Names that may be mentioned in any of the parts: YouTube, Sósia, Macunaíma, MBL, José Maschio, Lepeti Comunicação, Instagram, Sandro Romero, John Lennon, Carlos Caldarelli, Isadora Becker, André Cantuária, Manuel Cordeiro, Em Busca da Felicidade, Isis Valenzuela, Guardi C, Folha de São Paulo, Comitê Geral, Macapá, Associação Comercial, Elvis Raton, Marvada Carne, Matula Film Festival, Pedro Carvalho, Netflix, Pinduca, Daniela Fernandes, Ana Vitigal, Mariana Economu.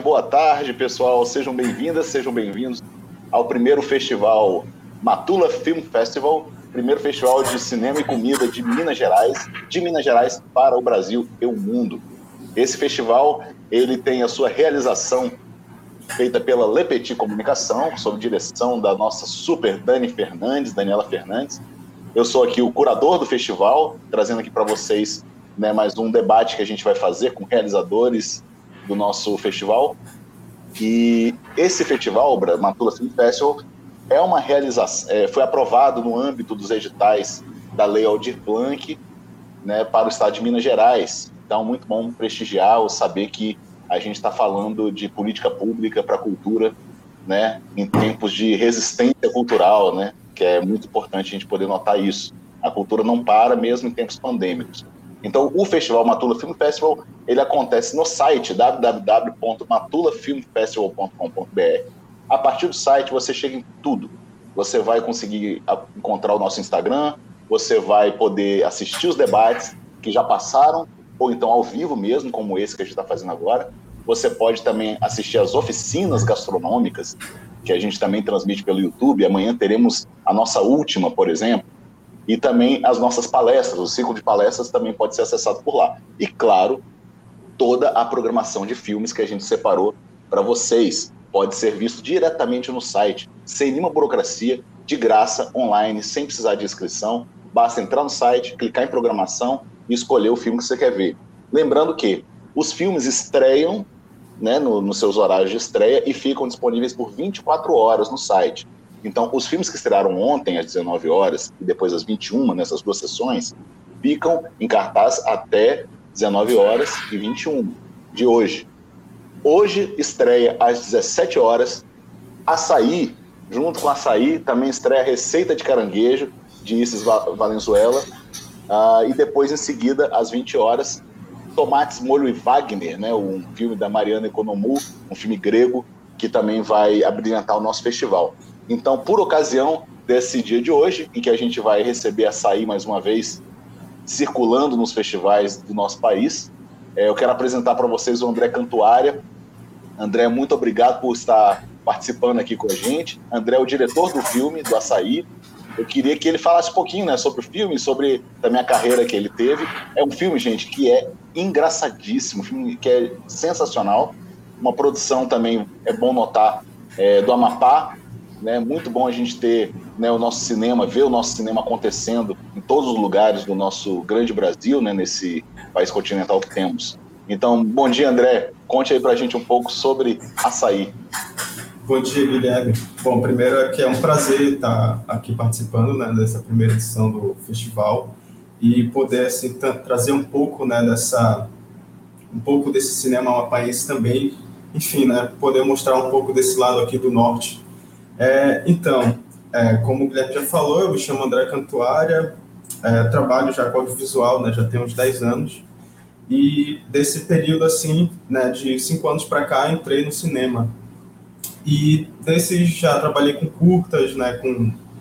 boa tarde, pessoal. Sejam bem-vindas, sejam bem-vindos ao primeiro festival Matula Film Festival, primeiro festival de cinema e comida de Minas Gerais para o Brasil e o mundo. Esse festival, ele tem a sua realização feita pela Lepeti Comunicação, sob direção da nossa super Daniela Fernandes. Eu sou aqui o curador do festival, trazendo aqui para vocês, né, mais um debate que a gente vai fazer com realizadores do nosso festival. E esse festival, o Matula Film Festival, foi aprovado no âmbito dos editais da Lei Aldir Blanc, né, para o estado de Minas Gerais. Então, muito bom prestigiar, saber que a gente está falando de política pública para a cultura, né, em tempos de resistência cultural, né, que é muito importante a gente poder notar isso. A cultura não para, mesmo em tempos pandêmicos. Então, o Festival Matula Film Festival, ele acontece no site www.matulafilmfestival.com.br. A partir do site, você chega em tudo. Você vai conseguir encontrar o nosso Instagram, você vai poder assistir os debates que já passaram, ou então ao vivo mesmo, como esse que a gente está fazendo agora. Você pode também assistir às oficinas gastronômicas, que a gente também transmite pelo YouTube. Amanhã teremos a nossa última, por exemplo. E também as nossas palestras, o ciclo de palestras também pode ser acessado por lá. E, claro, toda a programação de filmes que a gente separou para vocês pode ser visto diretamente no site, sem nenhuma burocracia, de graça, online, sem precisar de inscrição. Basta entrar no site, clicar em programação e escolher o filme que você quer ver. Lembrando que os filmes estreiam, né, nos seus horários de estreia e ficam disponíveis por 24 horas no site. Então, os filmes que estrearam ontem, às 19 horas, e depois às 21, nessas duas sessões, ficam em cartaz até 19 horas e 21 de hoje. Hoje estreia às 17 horas, Açaí, junto com Açaí, também estreia Receita de Caranguejo, de Isis Valenzuela, e depois, em seguida, às 20 horas, Tomates Molho Wagner, né, um filme da Mariana Economu, um filme grego, que também vai abrilhantar o nosso festival. Então, por ocasião desse dia de hoje, em que a gente vai receber Açaí mais uma vez, circulando nos festivais do nosso país, eu quero apresentar para vocês o André Cantuária. André, muito obrigado por estar participando aqui com a gente. André é o diretor do filme, do Açaí. Eu queria que ele falasse um pouquinho, né, sobre o filme, sobre também a carreira que ele teve. É um filme, gente, que é engraçadíssimo, um filme que é sensacional. Uma produção também, é bom notar, do Amapá. Né, muito bom a gente ter, né, o nosso cinema, ver o nosso cinema acontecendo em todos os lugares do nosso grande Brasil, né, nesse país continental que temos. Então, bom dia, André. Conte aí pra gente um pouco sobre Açaí. Bom dia, Guilherme. Bom, primeiro é que é um prazer estar aqui participando, né, dessa primeira edição do festival e poder, assim, trazer um pouco, né, desse cinema ao país também. Enfim, né, poder mostrar um pouco desse lado aqui do norte. Então, como o Guilherme já falou, eu me chamo André Cantuária, trabalho já com audiovisual, né, já tem uns 10 anos, e desse período, assim, né, de 5 anos para cá, entrei no cinema. E desses já trabalhei com curtas, né,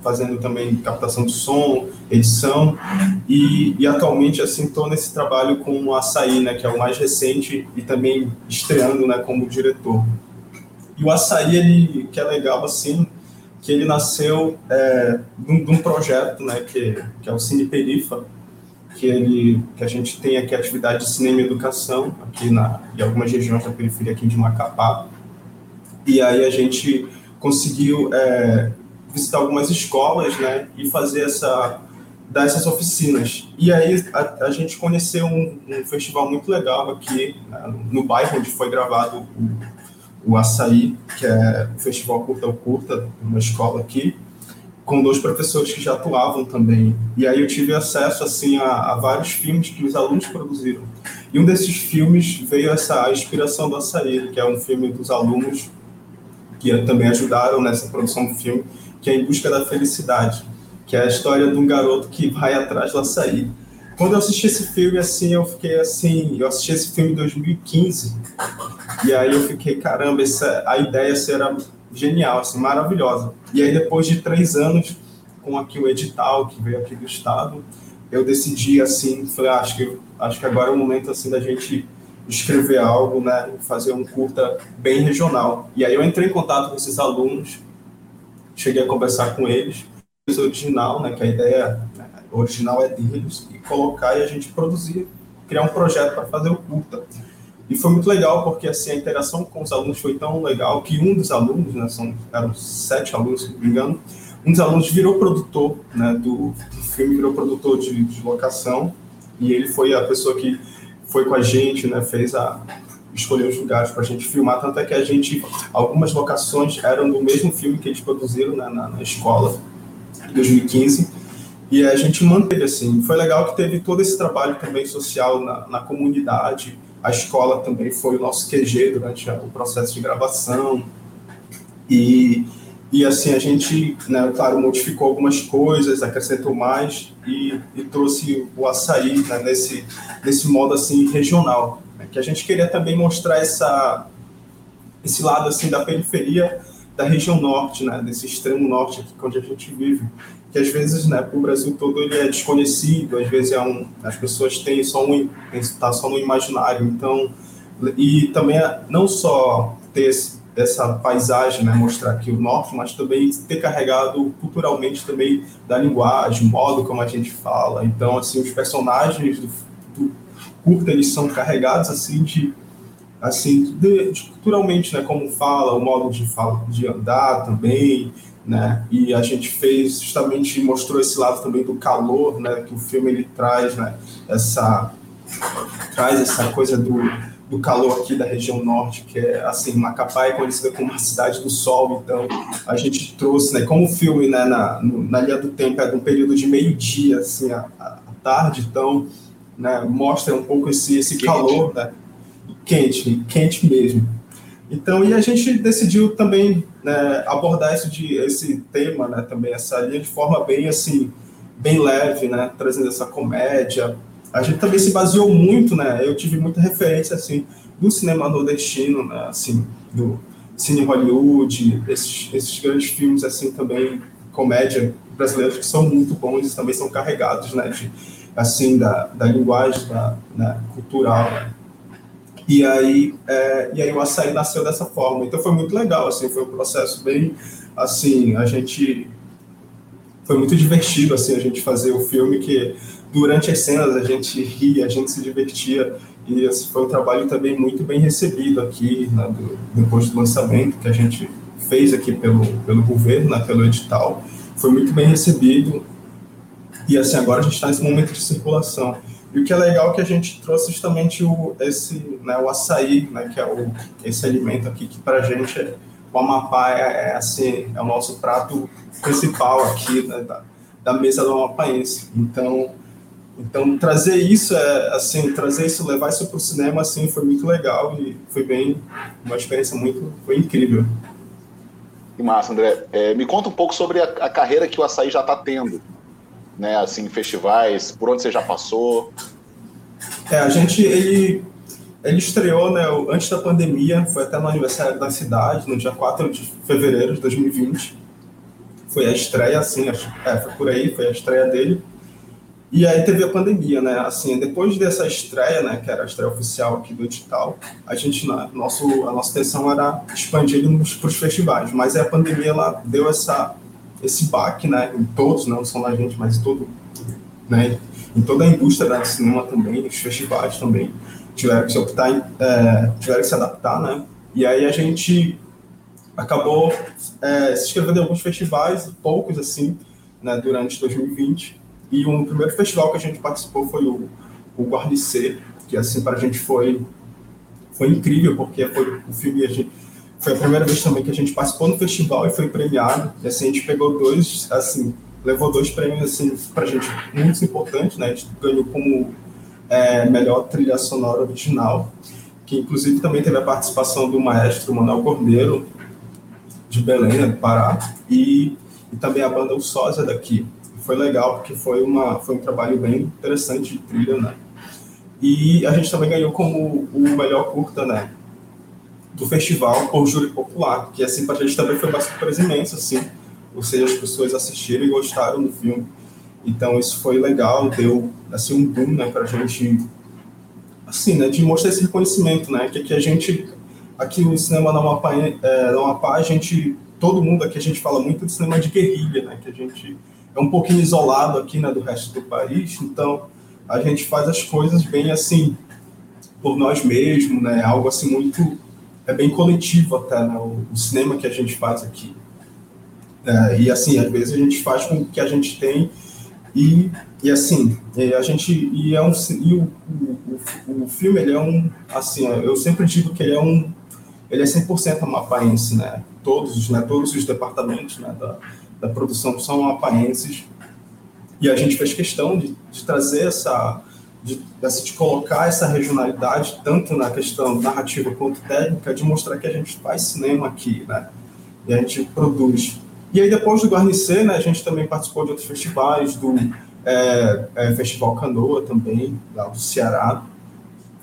fazendo também captação de som, edição, e atualmente, assim, estou nesse trabalho com o Açaí, né, que é o mais recente, e também estreando, né, como diretor. E o Açaí, ele, que é legal, assim, que ele nasceu de um projeto, né, que é o Cine Perifa, que a gente tem aqui a atividade de cinema e educação, aqui em algumas regiões da periferia aqui de Macapá. E aí a gente conseguiu visitar algumas escolas, né, e fazer dar essas oficinas. E aí a gente conheceu um festival muito legal aqui, né, no bairro onde foi gravado o Açaí, que é o Festival Curta ou Curta, uma escola aqui, com 2 professores que já atuavam também. E aí eu tive acesso, assim, a vários filmes que os alunos produziram. E um desses filmes veio a inspiração do Açaí, que é um filme dos alunos que também ajudaram nessa produção do filme, que é Em Busca da Felicidade, que é a história de um garoto que vai atrás do açaí. Quando eu assisti esse filme, assim, eu assisti esse filme em 2015, e aí eu fiquei, caramba, a ideia era genial, assim, maravilhosa. E aí, depois de 3 anos, com aqui o edital que veio aqui do estado, eu decidi, assim, falei, acho que agora é o momento, assim, da gente escrever algo, né, fazer um curta bem regional. E aí eu entrei em contato com esses alunos, cheguei a conversar com eles, fiz o original, né, que a ideia original é deles, e colocar e a gente produzir, criar um projeto para fazer o curta. E foi muito legal, porque assim, a interação com os alunos foi tão legal que um dos alunos, né, eram 7 alunos, se não me engano, um dos alunos virou produtor, né, do filme, virou produtor de locação, e ele foi a pessoa que foi com a gente, né, escolheu os lugares para a gente filmar, tanto é que algumas locações eram do mesmo filme que eles produziram na escola, em 2015, e a gente manteve assim. Foi legal que teve todo esse trabalho também social na comunidade, a escola também foi o nosso QG durante o processo de gravação, e assim, a gente, né, claro, modificou algumas coisas, acrescentou mais e trouxe o açaí, né, nesse modo, assim, regional, né, que a gente queria também mostrar esse lado, assim, da periferia da região norte, né, desse extremo norte aqui onde a gente vive, que às vezes, né, o Brasil todo ele é desconhecido, às vezes as pessoas têm só no imaginário, então, e também não só ter essa paisagem, né, mostrar aqui o norte, mas também ter carregado culturalmente também da linguagem, o modo como a gente fala. Então, assim, os personagens do curta, eles são carregados, de culturalmente, né, como fala, o modo de andar também, né, e a gente fez, justamente, mostrou esse lado também do calor, né, que o filme, ele traz, né, essa coisa do calor aqui da região norte, que é, assim, Macapá é conhecida como a cidade do sol, então a gente trouxe, né, como o filme, né, na linha do tempo é de um período de meio-dia, assim, à tarde, então, né, mostra um pouco esse calor, né, quente mesmo. Então, e a gente decidiu também, né, abordar esse tema, né, também, essa linha de forma bem, assim, bem leve, né, trazendo essa comédia. A gente também se baseou muito, né, eu tive muita referência, assim, do cinema nordestino, né, assim, do Cine Hollywood, esses grandes filmes, assim, também, comédia brasileiros que são muito bons e também são carregados, né, da linguagem cultural, né. E aí o açaí nasceu dessa forma, então foi muito legal, assim, foi um processo bem, assim, foi muito divertido, assim, a gente fazer o filme, que durante as cenas a gente ria, a gente se divertia, e esse foi um trabalho também muito bem recebido aqui, né, depois do lançamento, que a gente fez aqui pelo governo, né, pelo edital, foi muito bem recebido, e assim, agora a gente está nesse momento de circulação. E o que é legal é que a gente trouxe justamente o açaí, né, que é esse alimento aqui, que para a gente, o Amapá, é o nosso prato principal aqui, né, da mesa do amapaense. Então, trazer isso, levar isso para o cinema, assim, foi muito legal e foi uma experiência foi incrível. Que massa, André. Me conta um pouco sobre a carreira que o açaí já está tendo, né, assim, festivais, por onde você já passou? A gente, ele estreou, né, antes da pandemia, foi até no aniversário da cidade, no dia 4 de fevereiro de 2020, foi a estreia, assim, foi por aí, foi a estreia dele. E aí teve a pandemia, né, assim, depois dessa estreia, né, que era a estreia oficial aqui do edital, a nossa intenção era expandir ele para os festivais, mas a pandemia, ela deu esse baque, né, em todos, não só na gente, mas né, em toda a indústria do cinema também, os festivais também, tiveram que se adaptar, né, e aí a gente acabou se inscrevendo em alguns festivais, poucos, assim, né, durante 2020, e o primeiro festival que a gente participou foi o Guardi C, que, assim, para a gente foi incrível, porque foi o filme, foi a primeira vez também que a gente participou no festival e foi premiado, e, assim, a gente pegou levou 2 prêmios, assim, para a gente muito importantes, né, a gente ganhou como melhor trilha sonora original, que inclusive também teve a participação do maestro Manuel Cordeiro, de Belém, né, do Pará, e também a banda Sósia daqui. Foi legal, porque foi um trabalho bem interessante de trilha, né? E a gente também ganhou como o melhor curta, né, do festival por júri popular, que, assim, pra gente também foi uma surpresa imensa, assim, ou seja, as pessoas assistiram e gostaram do filme. Então, isso foi legal, deu, assim, um boom, né, pra gente, assim, né, de mostrar esse reconhecimento, né, que aqui a gente, aqui no cinema na Amapá, a gente, todo mundo aqui, a gente fala muito de cinema de guerrilha, né, que a gente é um pouquinho isolado aqui, né, do resto do país, então a gente faz as coisas bem, assim, por nós mesmos, né, algo, assim, muito, é bem coletivo até, né, o cinema que a gente faz aqui. E, assim, às vezes a gente faz com o que a gente tem e assim, a gente, e, é um, e o filme, ele é um, assim, eu sempre digo que ele é um, ele é 100% amapaense, né, todos os departamentos, né, da produção são amapaenses, e a gente fez questão de trazer essa, de colocar essa regionalidade, tanto na questão narrativa quanto técnica, de mostrar que a gente faz cinema aqui, né, e a gente produz. E aí, depois do Guardi C, né, a gente também participou de outros festivais, do Festival Canoa também, lá do Ceará.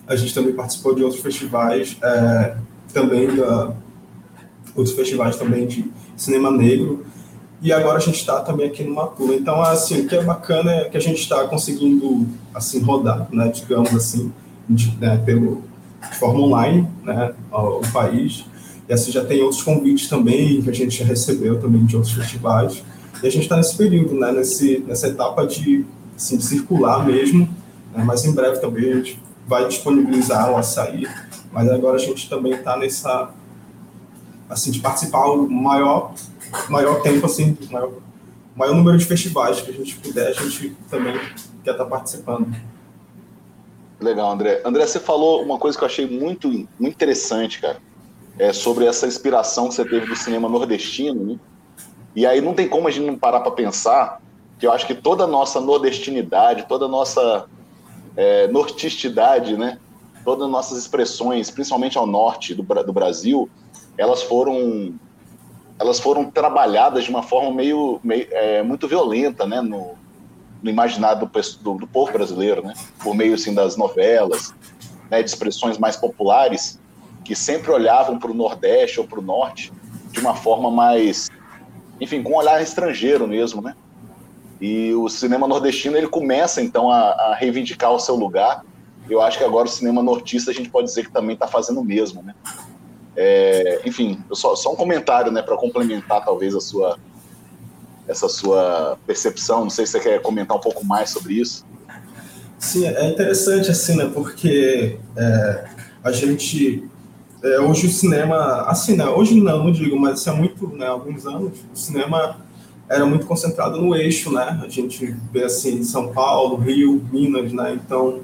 A gente também participou de outros festivais, outros festivais também de cinema negro. E agora a gente está também aqui no Matula. Então, assim, o que é bacana é que a gente está conseguindo, assim, rodar, né, digamos assim, né, de forma online, né, o país. E assim, já tem outros convites também, que a gente já recebeu também de outros festivais. E a gente está nesse período, né, nessa etapa de, assim, de circular mesmo, né, mas em breve também a gente vai disponibilizar o açaí. Mas agora a gente também está nessa, assim, de participar o maior tempo, assim, maior número de festivais que a gente puder, a gente também quer estar participando. Legal, André. André, você falou uma coisa que eu achei muito, muito interessante, cara. É sobre essa inspiração que você teve do cinema nordestino, né? E aí não tem como a gente não parar para pensar que eu acho que toda a nossa nordestinidade, toda a nossa nortistidade, né? Todas as nossas expressões, principalmente ao norte do Brasil, elas foram trabalhadas de uma forma meio muito violenta, né? No imaginário do povo brasileiro, né? Por meio, assim, das novelas, né? De expressões mais populares, que sempre olhavam para o Nordeste ou para o Norte de uma forma mais, enfim, com um olhar estrangeiro mesmo, né? E o cinema nordestino, ele começa, então, a reivindicar o seu lugar. Eu acho que agora o cinema nortista, a gente pode dizer que também está fazendo o mesmo, né? Enfim, só um comentário, né, para complementar, talvez, essa sua percepção. Não sei se você quer comentar um pouco mais sobre isso. Sim, é interessante, assim, né, porque a gente... hoje o cinema, assim, né, hoje não digo, mas há muito, né, alguns anos, o cinema era muito concentrado no eixo, né, a gente vê, assim, São Paulo, Rio, Minas, né, então,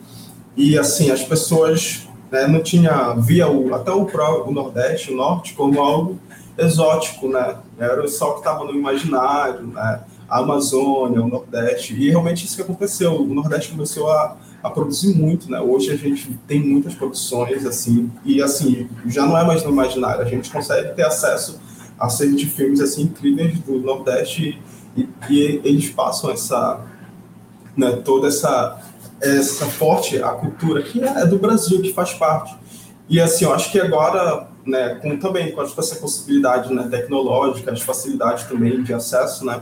e, assim, as pessoas, né, não tinha, via até o Nordeste, o Norte, como algo exótico, né, era só o que estava no imaginário, né, a Amazônia, o Nordeste, e realmente isso que aconteceu, o Nordeste começou a produzir muito, né? Hoje a gente tem muitas produções, assim, e, assim, já não é mais no imaginário, a gente consegue ter acesso a série de filmes, assim, incríveis do Nordeste, e eles passam essa, né, toda essa forte, a cultura que é do Brasil, que faz parte. E, assim, eu acho que agora, né, com essa possibilidade, né, tecnológica, as facilidades também de acesso, né,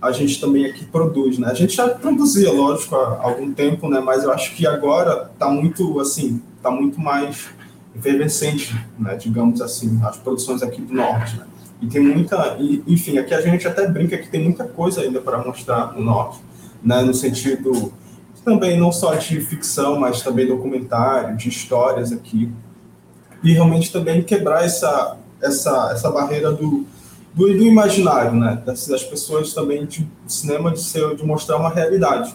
a gente também aqui produz, né? A gente já produzia, lógico, há algum tempo, né? Mas eu acho que agora está muito, assim, está muito mais efervescente, né? Digamos assim, as produções aqui do Norte, né? E tem muita... enfim, aqui a gente até brinca que tem muita coisa ainda para mostrar no Norte, né? No sentido também não só de ficção, mas também documentário, de histórias aqui. E realmente também quebrar essa barreira do imaginário, né, das pessoas também de cinema, de mostrar uma realidade.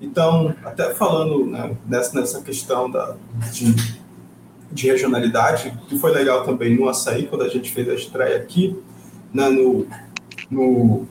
Então, até falando, né, nessa questão de regionalidade, que foi legal também no Açaí, quando a gente fez a estreia aqui, né, no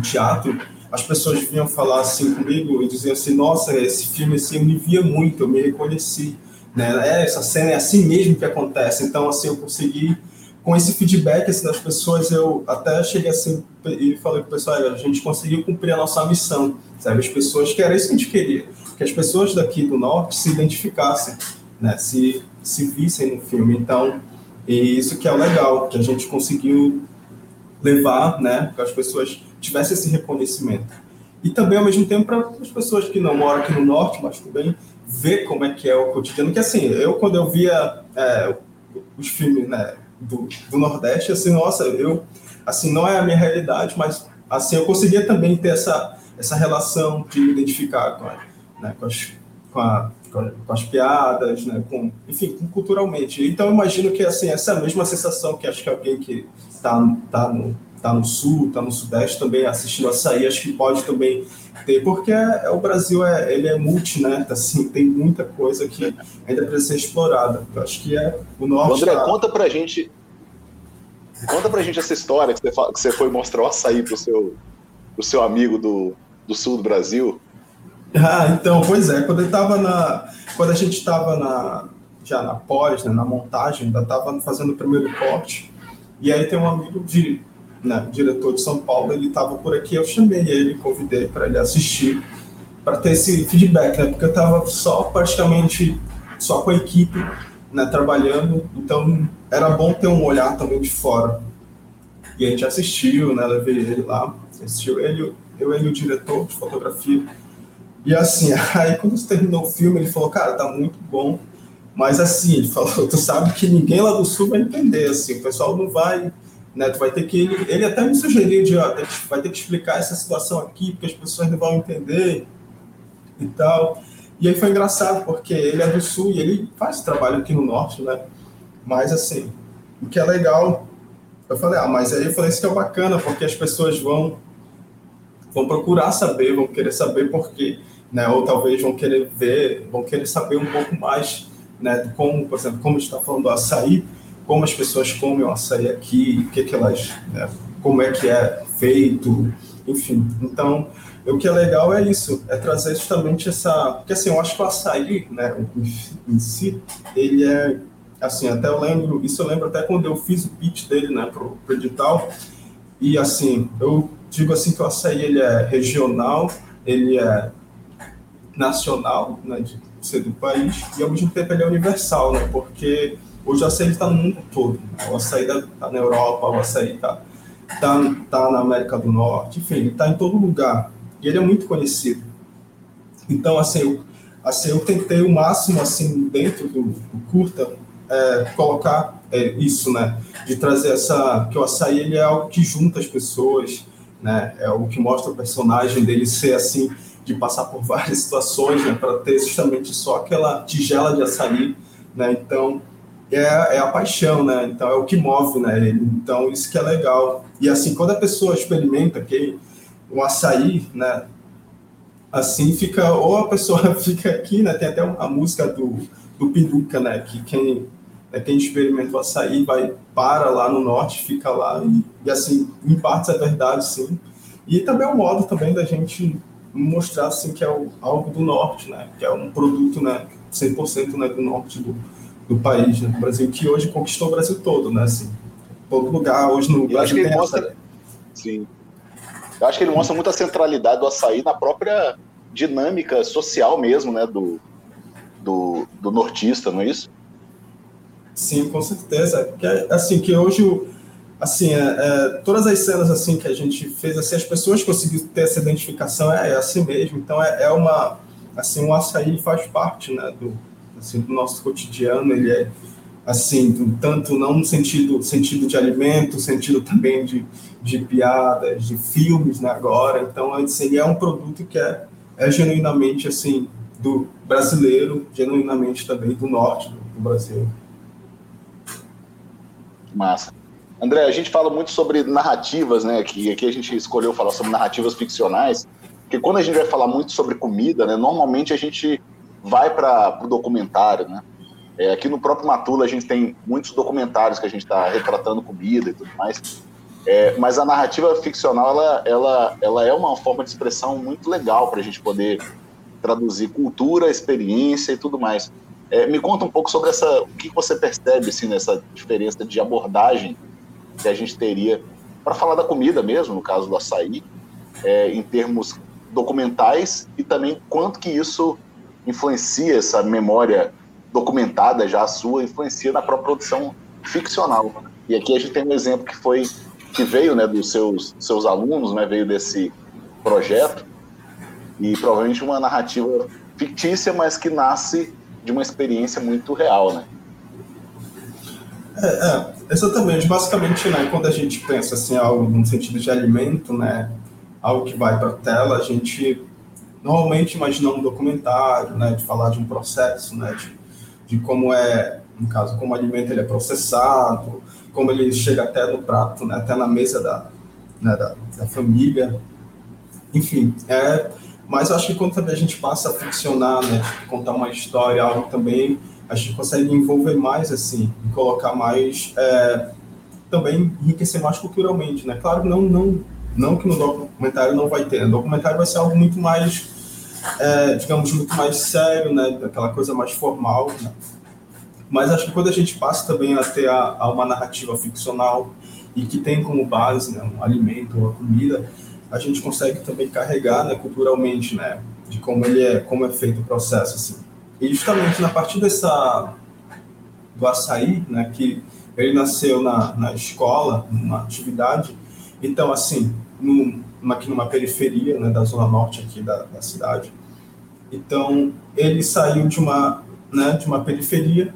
teatro, as pessoas vinham falar assim comigo e diziam assim, nossa, esse filme, assim, eu me via muito, eu me reconheci, né, essa cena é assim mesmo que acontece, então, assim, eu consegui... Com esse feedback, assim, das pessoas, eu até cheguei assim e falei para o pessoal, a gente conseguiu cumprir a nossa missão, sabe? As pessoas, que era isso que a gente queria, que as pessoas daqui do Norte se identificassem, né? Se vissem no filme. Então, e isso que é o legal, que a gente conseguiu levar, né, que as pessoas tivessem esse reconhecimento. E também, ao mesmo tempo, para as pessoas que não moram aqui no Norte, mas também ver como é que é o cotidiano, que assim, eu quando eu via os filmes, né, do Nordeste, assim, nossa, eu, assim, não é a minha realidade, mas assim, eu conseguia também ter essa relação de me identificar com as piadas, né, culturalmente. Então, eu imagino que, assim, essa é a mesma sensação que acho que alguém que está no Sul, está no Sudeste também assistindo Açaí, acho que pode também ter, porque o Brasil ele é multi, né, assim, tem muita coisa que ainda precisa ser explorada. Eu acho que o Norte... André, conta pra gente essa história que você foi mostrar o Açaí pro seu amigo do Sul do Brasil. Ah, então, pois é, quando a gente estava já na pós, né, na montagem, ainda estava fazendo o primeiro corte, e aí tem um amigo diretor de São Paulo, ele estava por aqui, eu chamei ele, convidei para ele assistir, para ter esse feedback, né, porque eu estava praticamente só com a equipe, né, trabalhando, então era bom ter um olhar também de fora. E a gente assistiu, né, levei ele lá, assistiu ele o diretor de fotografia. E assim, aí quando terminou o filme, ele falou, cara, tá muito bom, mas assim, ele falou, tu sabe que ninguém lá do Sul vai entender, assim, o pessoal não vai, né, tu vai ter que, ele até me sugeriu de, ó, vai ter que explicar essa situação aqui, porque as pessoas não vão entender e tal, e aí foi engraçado, porque ele é do Sul e ele faz trabalho aqui no Norte, né, mas assim, o que é legal, eu falei, isso que é bacana, porque as pessoas vão procurar saber, vão querer saber por quê, né? Ou talvez vão querer saber um pouco mais, né? Como, por exemplo, como a gente está falando do açaí, como as pessoas comem o açaí aqui, que elas, né? Como é que é feito, enfim. Então, o que é legal é isso, é trazer justamente essa... Porque, assim, eu acho que o açaí, né, em si, ele é... Assim, até eu lembro até quando eu fiz o pitch dele, né, pro edital, e, assim, eu... Digo assim que o açaí ele é regional, ele é nacional, né, de ser do país, e ao mesmo tempo ele é universal, né, porque hoje o açaí está no mundo todo. O açaí está na Europa, o açaí está na América do Norte, enfim, ele está em todo lugar. E ele é muito conhecido. Então, assim, eu tentei o máximo, assim, dentro do curta, colocar isso, né, de trazer que o açaí ele é algo que junta as pessoas, né, é o que mostra o personagem dele ser assim, de passar por várias situações, né, para ter justamente só aquela tigela de açaí, né, então é a paixão, né, então é o que move, né, ele, então isso que é legal. E assim, quando a pessoa experimenta o açaí, né, assim fica, ou a pessoa fica aqui, né, tem até a música do Pinduca, né, que quem experimenta o açaí para lá no norte, fica lá, e assim, em partes é verdade, sim. E também é um modo também da gente mostrar, assim, que é algo do norte, né, que é um produto, né, 100%, né, do norte do país, né, do Brasil, que hoje conquistou o Brasil todo, né, assim, todo lugar, hoje no Brasil tem açaí. Sim. Eu acho que ele mostra muito a centralidade do açaí na própria dinâmica social mesmo, né, do nortista, não é isso? Sim, com certeza. Porque, assim, que hoje, assim, todas as cenas, assim, que a gente fez, assim, as pessoas conseguiram ter essa identificação, é assim mesmo. Então, uma, assim, o açaí faz parte, né, do nosso cotidiano. Ele é, assim, tanto não no sentido de alimento, sentido também de piadas, de filmes, né, agora. Então, assim, ele é um produto que é genuinamente, assim, do brasileiro, genuinamente também do norte do Brasil. Massa. André, a gente fala muito sobre narrativas, né? Que aqui a gente escolheu falar sobre narrativas ficcionais, porque quando a gente vai falar muito sobre comida, né? Normalmente a gente vai para o documentário, né? Aqui no próprio Matula a gente tem muitos documentários que a gente está retratando comida e tudo mais. Mas a narrativa ficcional, ela é uma forma de expressão muito legal para a gente poder traduzir cultura, experiência e tudo mais. Me conta um pouco sobre o que você percebe, assim, nessa diferença de abordagem que a gente teria para falar da comida mesmo, no caso do açaí, em termos documentais, e também quanto que isso influencia, essa memória documentada já a sua, influencia na própria produção ficcional. E aqui a gente tem um exemplo que veio, né, dos seus alunos, né, veio desse projeto, e provavelmente uma narrativa fictícia, mas que nasce de uma experiência muito real, né? Exatamente. Basicamente, né, quando a gente pensa assim, algo no sentido de alimento, né, algo que vai para a tela, a gente normalmente imagina um documentário, né, de falar de um processo, né, de como é, no caso, como o alimento ele é processado, como ele chega até no prato, né, até na mesa da família, enfim. Mas eu acho que quando também a gente passa a ficcionar, né, tipo, contar uma história, algo também, a gente consegue envolver mais, assim, e colocar mais, também enriquecer mais culturalmente, né? Claro que não que no documentário não vai ter, né? O documentário vai ser algo muito mais, digamos, muito mais sério, né? Aquela coisa mais formal, né? Mas acho que quando a gente passa também a ter a uma narrativa ficcional e que tem como base, né, um alimento ou a comida, a gente consegue também carregar, né, culturalmente, né, de como é feito o processo, assim. E justamente na partir do açaí, né, que ele nasceu na escola, numa atividade. Então, assim, aqui numa periferia, né, da zona norte aqui da cidade. Então, ele saiu de uma periferia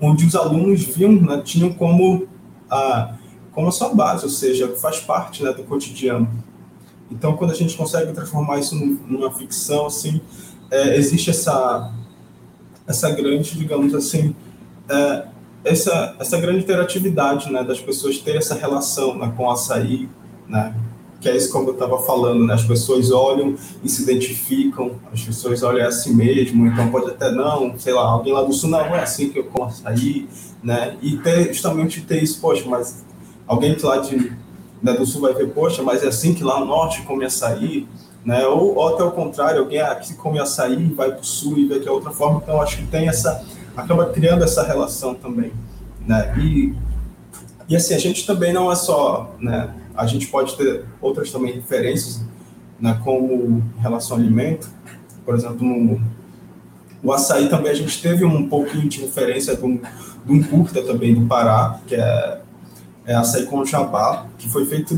onde os alunos viam, né, tinham como a sua base, ou seja, faz parte, né, do cotidiano. Então, quando a gente consegue transformar isso numa ficção, assim, existe essa grande, digamos assim, essa grande interatividade, né, das pessoas terem essa relação, né, com o açaí, né, que é isso como eu estava falando, né, as pessoas olham e se identificam, as pessoas olham a si mesmo, então pode até não, sei lá, alguém lá do sul, não, é assim que eu como açaí, né, e justamente ter isso, poxa, mas alguém lá do sul vai ver, poxa, mas é assim que lá no norte come açaí, né, ou até o contrário, alguém que come açaí vai para o sul e vê que é outra forma, então acho que tem acaba criando essa relação também, né, e assim, a gente também não é só, né, a gente pode ter outras também referências, né, como em relação ao alimento, por exemplo, o açaí também a gente teve um pouquinho de referência de um curta também do Pará, que é Açaí com Jabá, que foi feito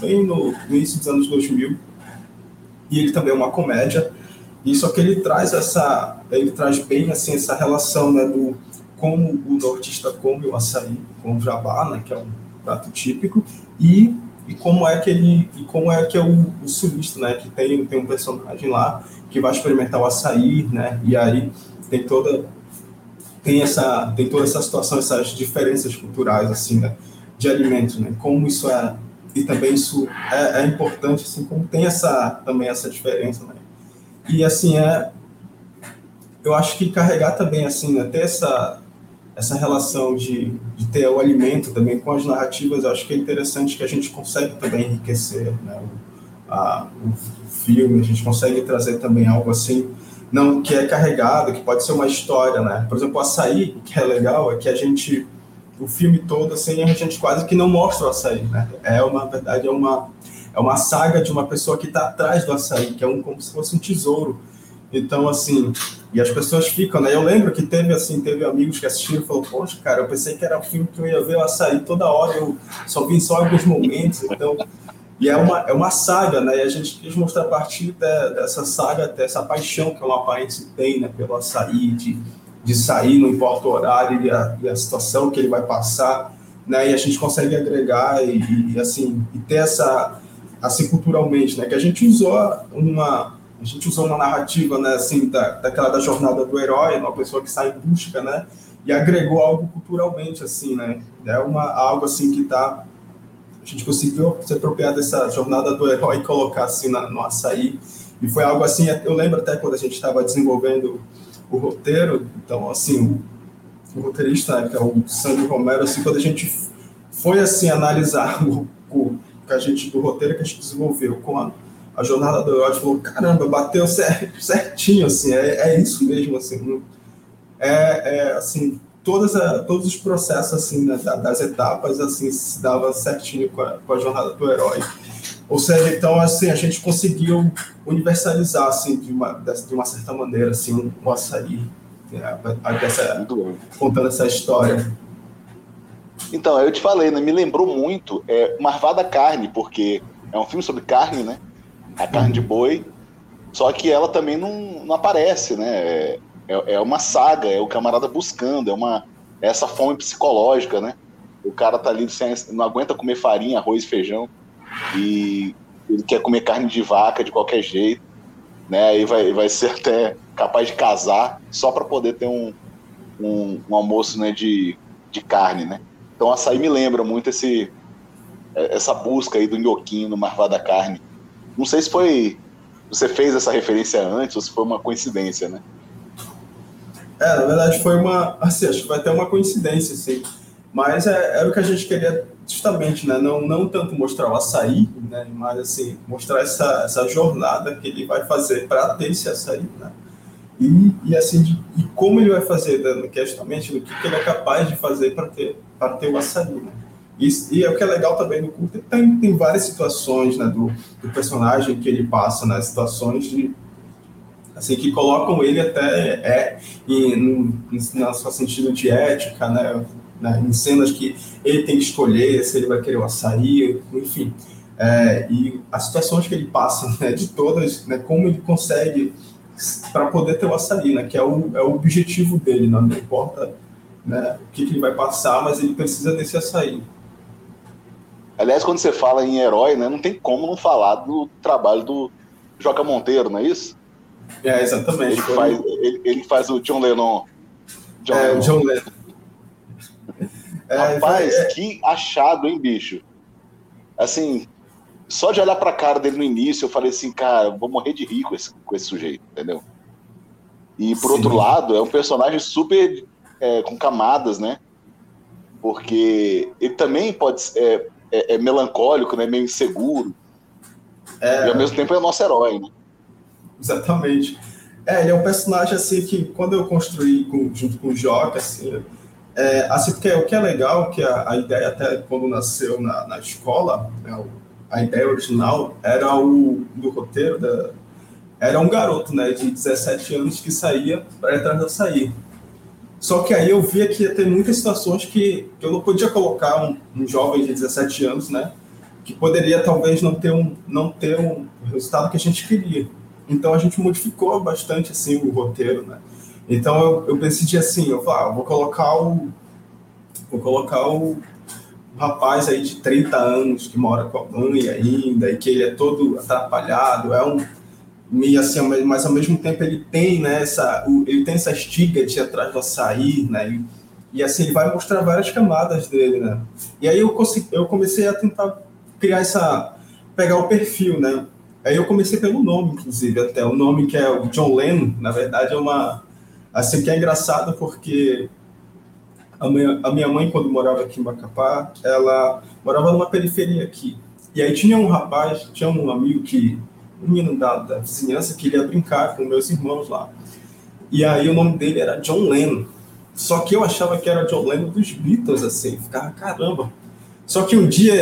bem no início dos anos 2000, e ele também é uma comédia, e só que ele traz bem assim essa relação, né, do como o nortista come o açaí com o jabá, né, que é um prato típico, e como é que o sulista, né, que tem um personagem lá que vai experimentar o açaí, né, e aí tem toda essa situação, essas diferenças culturais, assim, né, de alimentos, né, como isso é. E também isso é importante, assim, como tem também essa diferença, né? E, assim, eu acho que carregar também, assim, né, ter essa relação de ter o alimento também com as narrativas, eu acho que é interessante, que a gente consegue também enriquecer, né, o filme, a gente consegue trazer também algo assim, não que é carregado, que pode ser uma história, né? Por exemplo, o açaí, o que é legal é que o filme todo, assim, a gente quase que não mostra o açaí, né? Na verdade, é uma saga de uma pessoa que está atrás do açaí, que é como se fosse um tesouro. Então, assim, e as pessoas ficam, né? Eu lembro que teve amigos que assistiram e falaram, poxa, cara, eu pensei que era um filme que eu ia ver o açaí toda hora, eu só vi só alguns momentos, então... E é uma saga, né? E a gente quis mostrar a partir dessa saga, dessa paixão que uma parente tem, né, pelo açaí, de sair, não importa o horário e a situação que ele vai passar, né, e a gente consegue agregar assim, e ter essa, assim, culturalmente, né, que a gente usou uma narrativa, né, assim, da jornada do herói, uma pessoa que sai em busca, né, e agregou algo culturalmente, assim, né, algo, assim, que tá, a gente conseguiu se apropriar dessa jornada do herói e colocar, assim, no açaí, e foi algo, assim, eu lembro até quando a gente estava desenvolvendo o roteiro, então, assim, o roteirista, né, que é o Sandro Romero, assim, quando a gente foi, assim, analisar do roteiro que a gente desenvolveu com a jornada do herói, falou, caramba, bateu certinho, assim, é isso mesmo, assim, assim, todos os processos, assim, né, das etapas, assim, se dava certinho com a jornada do herói. Ou seja, então, assim, a gente conseguiu universalizar, assim, de uma certa maneira, assim, o açaí, né, contando essa história. Então, eu te falei, né, me lembrou muito Marvada Carne, porque é um filme sobre carne, né, a carne de boi, Só que ela também não aparece, né? É uma saga, é o camarada buscando, é essa fome psicológica, né? O cara tá ali, não aguenta comer farinha, arroz, feijão, e ele quer comer carne de vaca de qualquer jeito, né? Aí vai ser até capaz de casar só para poder ter um almoço, né, de carne, né? Então açaí me lembra muito essa busca aí do nhoquinho no Marvada Carne. Não sei se você fez essa referência antes ou se foi uma coincidência, né? É, na verdade foi acho que foi até uma coincidência, assim. Mas era o que a gente queria justamente, né? Não tanto mostrar o açaí, né? Mas assim, mostrar essa jornada que ele vai fazer para ter esse açaí, né? E assim, e como ele vai fazer, né? Que é justamente o que ele é capaz de fazer para ter o açaí, né? E é o que é legal também no curta, tem várias situações, né, do personagem que ele passa, né, situações de, assim, que colocam ele até no seu sentido de ética, né, em cenas que ele tem que escolher se ele vai querer o açaí, enfim, e as situações que ele passa, né, de todas, né, como ele consegue para poder ter o açaí, né, que é o objetivo dele, né, não importa, né, o que ele vai passar, mas ele precisa desse açaí. Aliás, quando você fala em herói, né, não tem como não falar do trabalho do Joca Monteiro, não é isso? É, exatamente. Ele faz o John Lennon. John Lennon. John Lennon. Rapaz, que achado, hein, bicho? Assim, só de olhar pra cara dele no início, eu falei assim, cara, vou morrer de rir com esse sujeito, entendeu? E, por outro lado, é um personagem super com camadas, né? Porque ele também pode ser... É melancólico, né? Meio inseguro. E ao mesmo tempo é o nosso herói, né? Exatamente. Ele é um personagem assim que quando eu construí junto com o Joca, assim porque o que é legal, que a ideia até quando nasceu na escola, né, a ideia original era do roteiro, era um garoto, né, de 17 anos que saía para atrás do açaí. Só que aí eu via que ia ter muitas situações que eu não podia colocar um jovem de 17 anos, né? Que poderia talvez não ter um resultado que a gente queria. Então a gente modificou bastante assim, o roteiro, né? Então eu decidi assim, eu vou colocar o rapaz aí de 30 anos que mora com a mãe ainda e que ele é todo atrapalhado, e assim, mas ao mesmo tempo ele tem, né, ele tem essa estiga de ir atrás do açaí, né, e assim, ele vai mostrar várias camadas dele, né, e aí eu comecei a tentar criar pegar o perfil, né, aí eu comecei pelo nome, inclusive, até o nome que é o John Lennon, na verdade assim, que é engraçado porque a minha mãe, quando morava aqui em Macapá, ela morava numa periferia aqui, e aí tinha um amigo um menino da vizinhança que ele ia brincar com meus irmãos lá. E aí o nome dele era John Lennon. Só que eu achava que era John Lennon dos Beatles, assim. Ficava, caramba. Só que um dia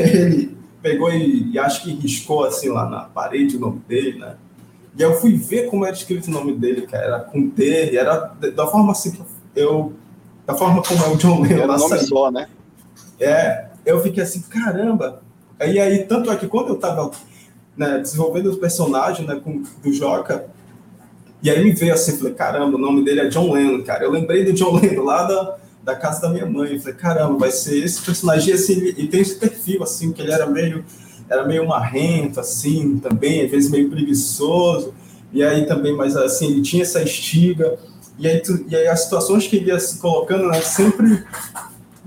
ele pegou e acho que riscou, assim, lá na parede o nome dele, né? E eu fui ver como era escrito o nome dele, cara. Era com T, era da forma assim que da forma como é o John Lennon. Era nome só, né? Eu fiquei assim, caramba. Aí, tanto é que quando eu tava... né, desenvolvendo os personagens, né, do Joca, e aí me veio assim, falei, caramba, o nome dele é John Lennon, cara, eu lembrei do John Lennon lá da casa da minha mãe, eu falei, caramba, vai ser esse personagem, assim, e tem esse perfil, assim, que ele era meio marrento, assim, também, às vezes meio preguiçoso, e aí também, mas assim, ele tinha essa estiga, e aí as situações que ele ia se colocando, né, sempre,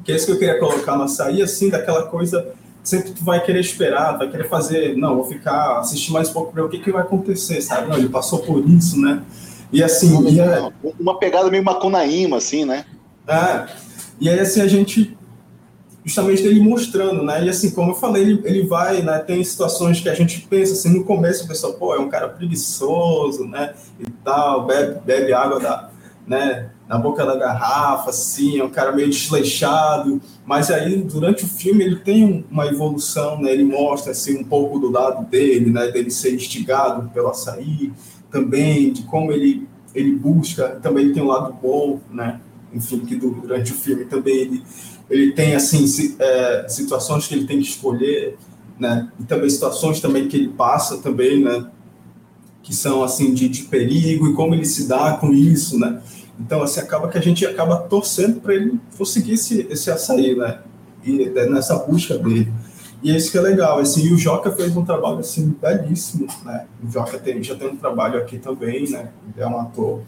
que é isso que eu queria colocar no açaí, assim, daquela coisa... Sempre tu vai querer esperar, vai querer fazer... Não, vou ficar, assistir mais um pouco para ver o que vai acontecer, sabe? Não, ele passou por isso, né? E assim... Uma pegada meio Macunaíma, assim, né? E aí assim, a gente... Justamente ele mostrando, né? E assim, como eu falei, ele vai, né? Tem situações que a gente pensa, assim, no começo o pessoal, é um cara preguiçoso, né? E tal, bebe água na boca da garrafa, assim, é um cara meio desleixado, mas aí durante o filme ele tem uma evolução, né, ele mostra assim um pouco do lado dele, né, dele ser instigado pelo açaí, também, de como ele busca, também ele tem um lado bom, né, enfim, que durante o filme também ele tem, assim, situações que ele tem que escolher, né, e também situações também que ele passa também, né, que são assim de perigo e como ele se dá com isso, né? Então, assim, acaba que a gente acaba torcendo para ele conseguir esse açaí, né? E nessa busca dele. E é isso que é legal, assim, e o Joca fez um trabalho, assim, belíssimo, né? O Joca já tem um trabalho aqui também, né? Ele é um ator.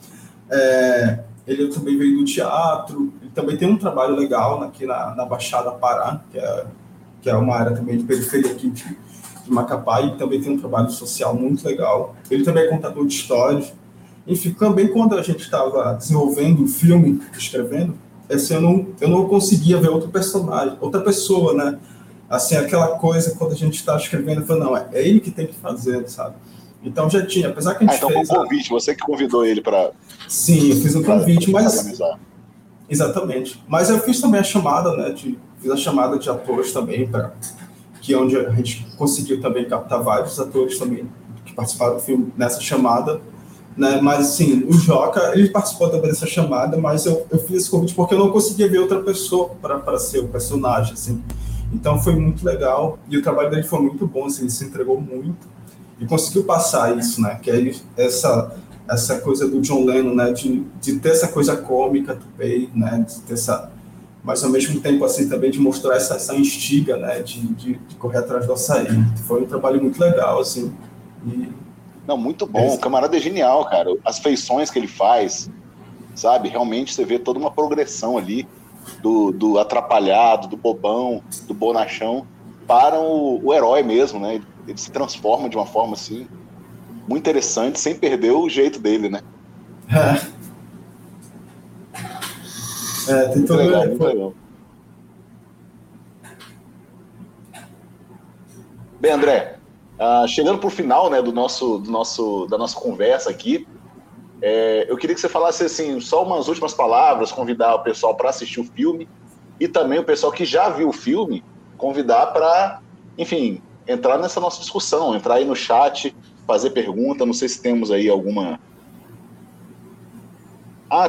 Ele também veio do teatro, ele também tem um trabalho legal aqui na Baixada Pará, que é uma área também de periferia aqui de Macapá, e também tem um trabalho social muito legal. Ele também é contador de histórias. Enfim, também quando a gente estava desenvolvendo o filme, escrevendo, assim, eu não conseguia ver outro personagem, outra pessoa, né? Assim, aquela coisa, quando a gente está escrevendo, eu falo, não, é ele que tem que fazer, sabe? Então já tinha, apesar que a gente então fez... Então foi um convite, você que convidou ele para... Sim, eu fiz um convite, mas... Exatamente. Mas eu fiz também a chamada, né? Fiz a chamada de atores também, que é onde a gente conseguiu também captar vários atores também que participaram do filme nessa chamada, né? Mas, assim, o Joca, ele participou também dessa chamada, mas eu fiz esse convite porque eu não conseguia ver outra pessoa para ser o personagem, assim. Então foi muito legal, e o trabalho dele foi muito bom, assim, ele se entregou muito e conseguiu passar isso, né? Que é essa coisa do John Lennon, né? De ter essa coisa cômica também, né? De ter essa... Mas, ao mesmo tempo, assim, também de mostrar essa instiga, né? De correr atrás do açaí. Foi um trabalho muito legal, assim. Não, muito bom. O camarada é genial, cara. As feições que ele faz, sabe? Realmente você vê toda uma progressão ali do atrapalhado, do bobão, do bonachão, para o herói mesmo, né? Ele se transforma de uma forma, assim, muito interessante, sem perder o jeito dele, né? Tem todo legal, muito legal. Bem, André, chegando para o final, né, da nossa conversa aqui, eu queria que você falasse assim, só umas últimas palavras, convidar o pessoal para assistir o filme e também o pessoal que já viu o filme, convidar para, enfim, entrar nessa nossa discussão, entrar aí no chat, fazer pergunta. Não sei se temos aí alguma...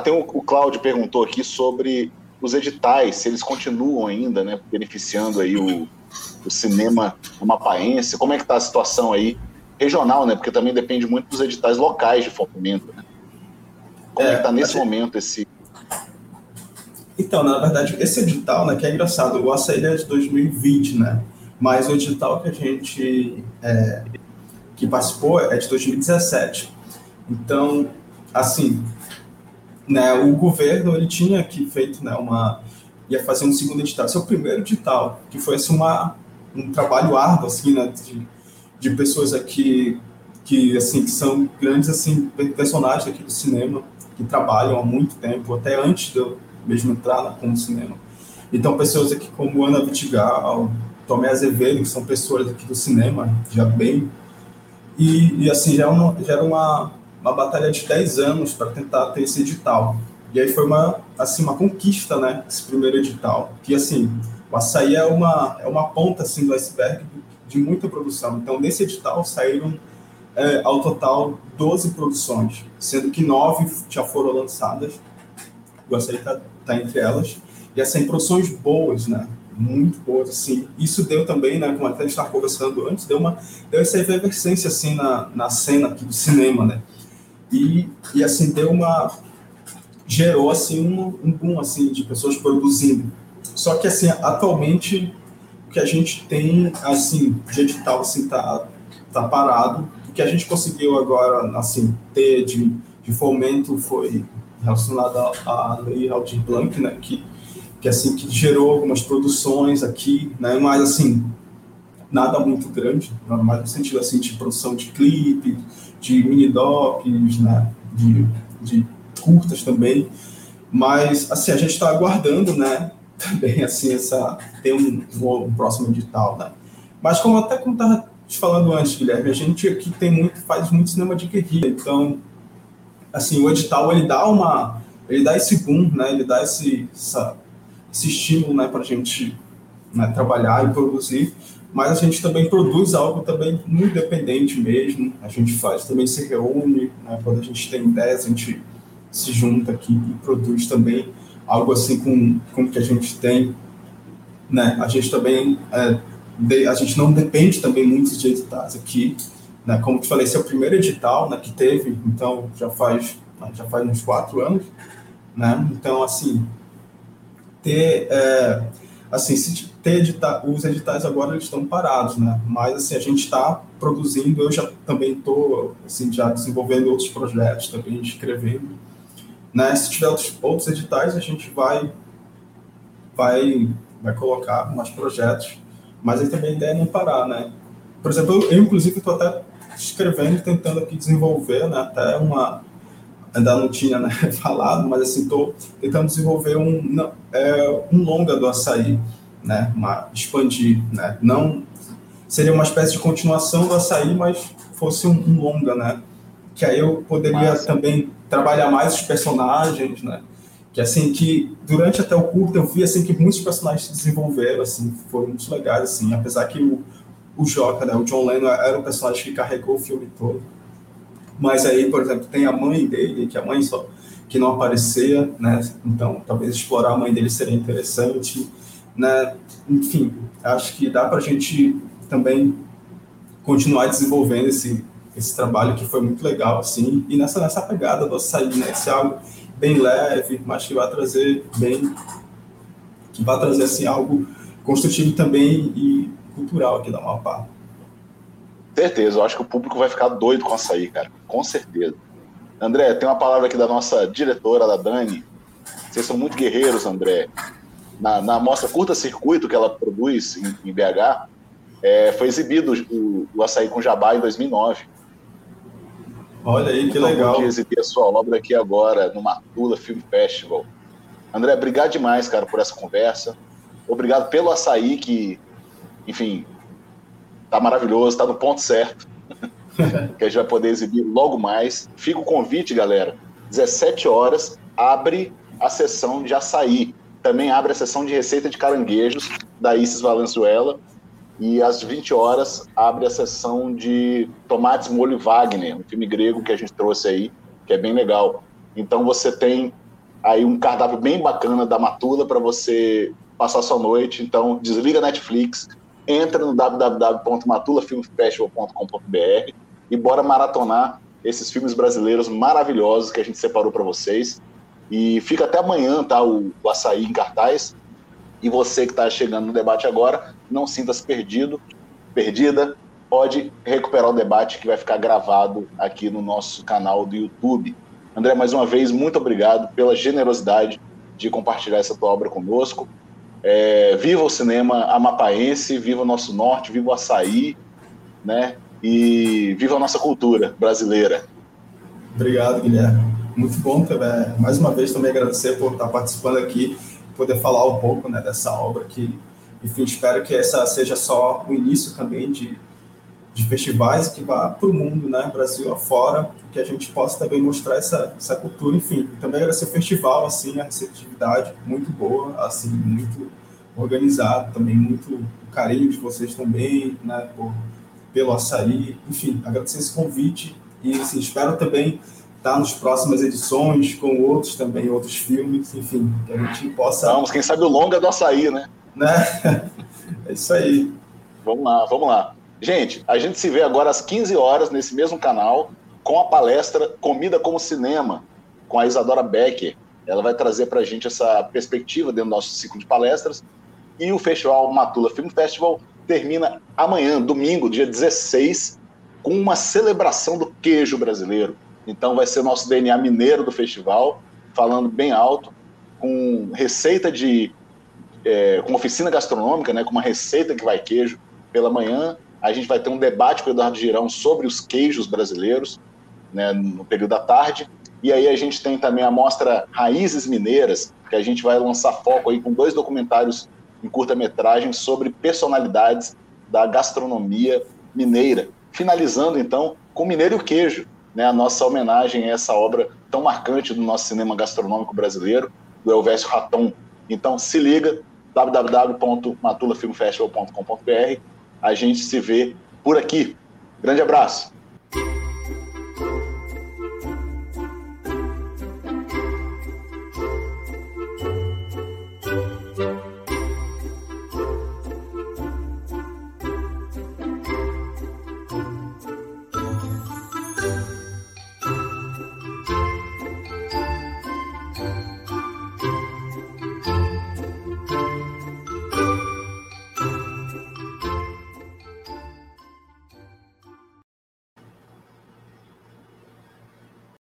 tem o Cláudio perguntou aqui sobre os editais, se eles continuam ainda, né, beneficiando aí o cinema amapaense. Como é que está a situação aí regional, né, porque também depende muito dos editais locais de fomento, né? Como é que está nesse momento esse... Então, na verdade, esse edital, né, que é engraçado, o açaí é de 2020, né, mas o edital que a gente que participou é de 2017. Então, assim... Né, o governo, ele tinha que feito, né, ia fazer um segundo edital. Esse é o primeiro edital, que foi assim, um trabalho árduo, assim, né, de pessoas aqui que, assim, que são grandes, assim, personagens aqui do cinema, que trabalham há muito tempo, até antes de eu mesmo entrar no cinema. Então, pessoas aqui como Ana Vitigal, Tomé Azevedo, que são pessoas aqui do cinema, já bem... E assim, já era uma batalha de 10 anos para tentar ter esse edital. E aí foi uma conquista, né, esse primeiro edital. Que, assim, o açaí é uma ponta, assim, do iceberg de muita produção. Então, nesse edital saíram, ao total, 12 produções, sendo que 9 já foram lançadas. O açaí tá entre elas. E, assim, produções boas, né, muito boas, assim. Isso deu também, né, como até a gente estava conversando antes, deu essa efervescência, assim, na cena aqui do cinema, né. E assim, gerou, assim, um boom, assim, de pessoas produzindo. Só que, assim, atualmente, o que a gente tem, assim, de edital, assim, tá parado. O que a gente conseguiu agora, assim, ter de fomento foi relacionado à Lei Aldir Blanc, né, que, assim, que gerou algumas produções aqui, né, mas, assim, nada muito grande, mas no sentido, assim, de produção de clipe, de mini-docs, né, de curtas também, mas, assim, a gente está aguardando, né, também, assim, ter um próximo edital, né, mas como estava te falando antes, Guilherme, a gente aqui faz muito cinema de guerrilha, então, assim, o edital, ele dá esse boom, né, ele dá esse estímulo, né, para a gente, né, trabalhar e produzir. Mas a gente também produz algo também muito independente mesmo, a gente faz, também se reúne, né? Quando a gente tem ideias, a gente se junta aqui e produz também algo assim com o que a gente tem, né? A gente também, a gente não depende também muito de editais aqui, né? Como te falei, esse é o primeiro edital, né, que teve, então já faz uns 4 anos, né? Então, assim, os editais agora eles estão parados, né? Mas assim, a gente está produzindo, eu já também estou assim, já desenvolvendo outros projetos, também escrevendo, né? Se tiver outros editais, a gente vai colocar mais projetos, mas aí também a ideia é não parar, né? Por exemplo, eu inclusive estou até escrevendo, tentando aqui desenvolver, né? Até uma... ainda não tinha, né, falado, mas assim, estou tentando desenvolver um longa do açaí, né? Expandir, né? Não seria uma espécie de continuação do açaí, mas fosse um longa, né? Que aí eu poderia também trabalhar mais os personagens, né? Que assim, que durante até o curto eu vi assim que muitos personagens se desenvolveram, assim, foram muito legais, assim, apesar que o Joca, né, o John Lennon era o personagem que carregou o filme todo. Mas aí, por exemplo, tem a mãe dele, que a mãe só que não aparecia, né? Então, talvez explorar a mãe dele seria interessante, né? Enfim, acho que dá para a gente também continuar desenvolvendo esse trabalho que foi muito legal, assim, e nessa pegada do açaí, né? Esse algo bem leve, mas que vai trazer assim algo construtivo também e cultural aqui da Amapá. Certeza, eu acho que o público vai ficar doido com açaí, cara, com certeza. André, tem uma palavra aqui da nossa diretora, da Dani. Vocês são muito guerreiros, André. Na mostra curta-circuito que ela produz em BH, foi exibido o açaí com jabá em 2009. Olha aí, que legal. De exibir a sua obra aqui agora, no Matula Film Festival. André, obrigado demais, cara, por essa conversa. Obrigado pelo açaí que, enfim... tá maravilhoso, tá no ponto certo, que a gente vai poder exibir logo mais. Fica o convite, galera, 17 horas, abre a sessão de açaí, também abre a sessão de receita de caranguejos, da Isis Valenzuela, e às 20 horas abre a sessão de Tomates Molho Wagner, um filme grego que a gente trouxe aí, que é bem legal. Então você tem aí um cardápio bem bacana da Matula para você passar a sua noite, então desliga a Netflix, entra no www.matulafilmfestival.com.br e bora maratonar esses filmes brasileiros maravilhosos que a gente separou para vocês. E fica até amanhã, tá, o açaí em cartaz. E você que está chegando no debate agora, não sinta-se perdida, pode recuperar o debate que vai ficar gravado aqui no nosso canal do YouTube. André, mais uma vez, muito obrigado pela generosidade de compartilhar essa tua obra conosco. Viva o cinema amapaense, viva o nosso norte, viva o açaí, né? E viva a nossa cultura brasileira. Obrigado, Guilherme. Muito bom, mais uma vez também agradecer por estar participando aqui, poder falar um pouco, né, dessa obra que, enfim, espero que essa seja só o início também de festivais que vá para o mundo, né, Brasil afora, que a gente possa também mostrar essa cultura, enfim. Também agradecer o festival, assim, a receptividade muito boa, assim, muito organizado, também muito o carinho de vocês também, né, pelo açaí, enfim, agradecer esse convite e, assim, espero também estar nas próximas edições com outros filmes, enfim, que a gente possa... Vamos, quem sabe o longa do açaí, né? É isso aí. Vamos lá. Gente, a gente se vê agora às 15 horas nesse mesmo canal com a palestra Comida como Cinema, com a Isadora Becker. Ela vai trazer para a gente essa perspectiva dentro do nosso ciclo de palestras. E o Festival Matula Film Festival termina amanhã, domingo, dia 16, com uma celebração do queijo brasileiro. Então vai ser o nosso DNA mineiro do festival, falando bem alto, com receita com oficina gastronômica, né, com uma receita que vai queijo pela manhã. A gente vai ter um debate com o Eduardo Girão sobre os queijos brasileiros, né, no período da tarde. E aí a gente tem também a mostra Raízes Mineiras, que a gente vai lançar foco aí com 2 documentários em curta-metragem sobre personalidades da gastronomia mineira. Finalizando, então, com Mineiro e o Queijo, né, a nossa homenagem a essa obra tão marcante do nosso cinema gastronômico brasileiro, do Elvis Raton. Então, se liga, www.matulafilmfestival.com.br. A gente se vê por aqui. Grande abraço.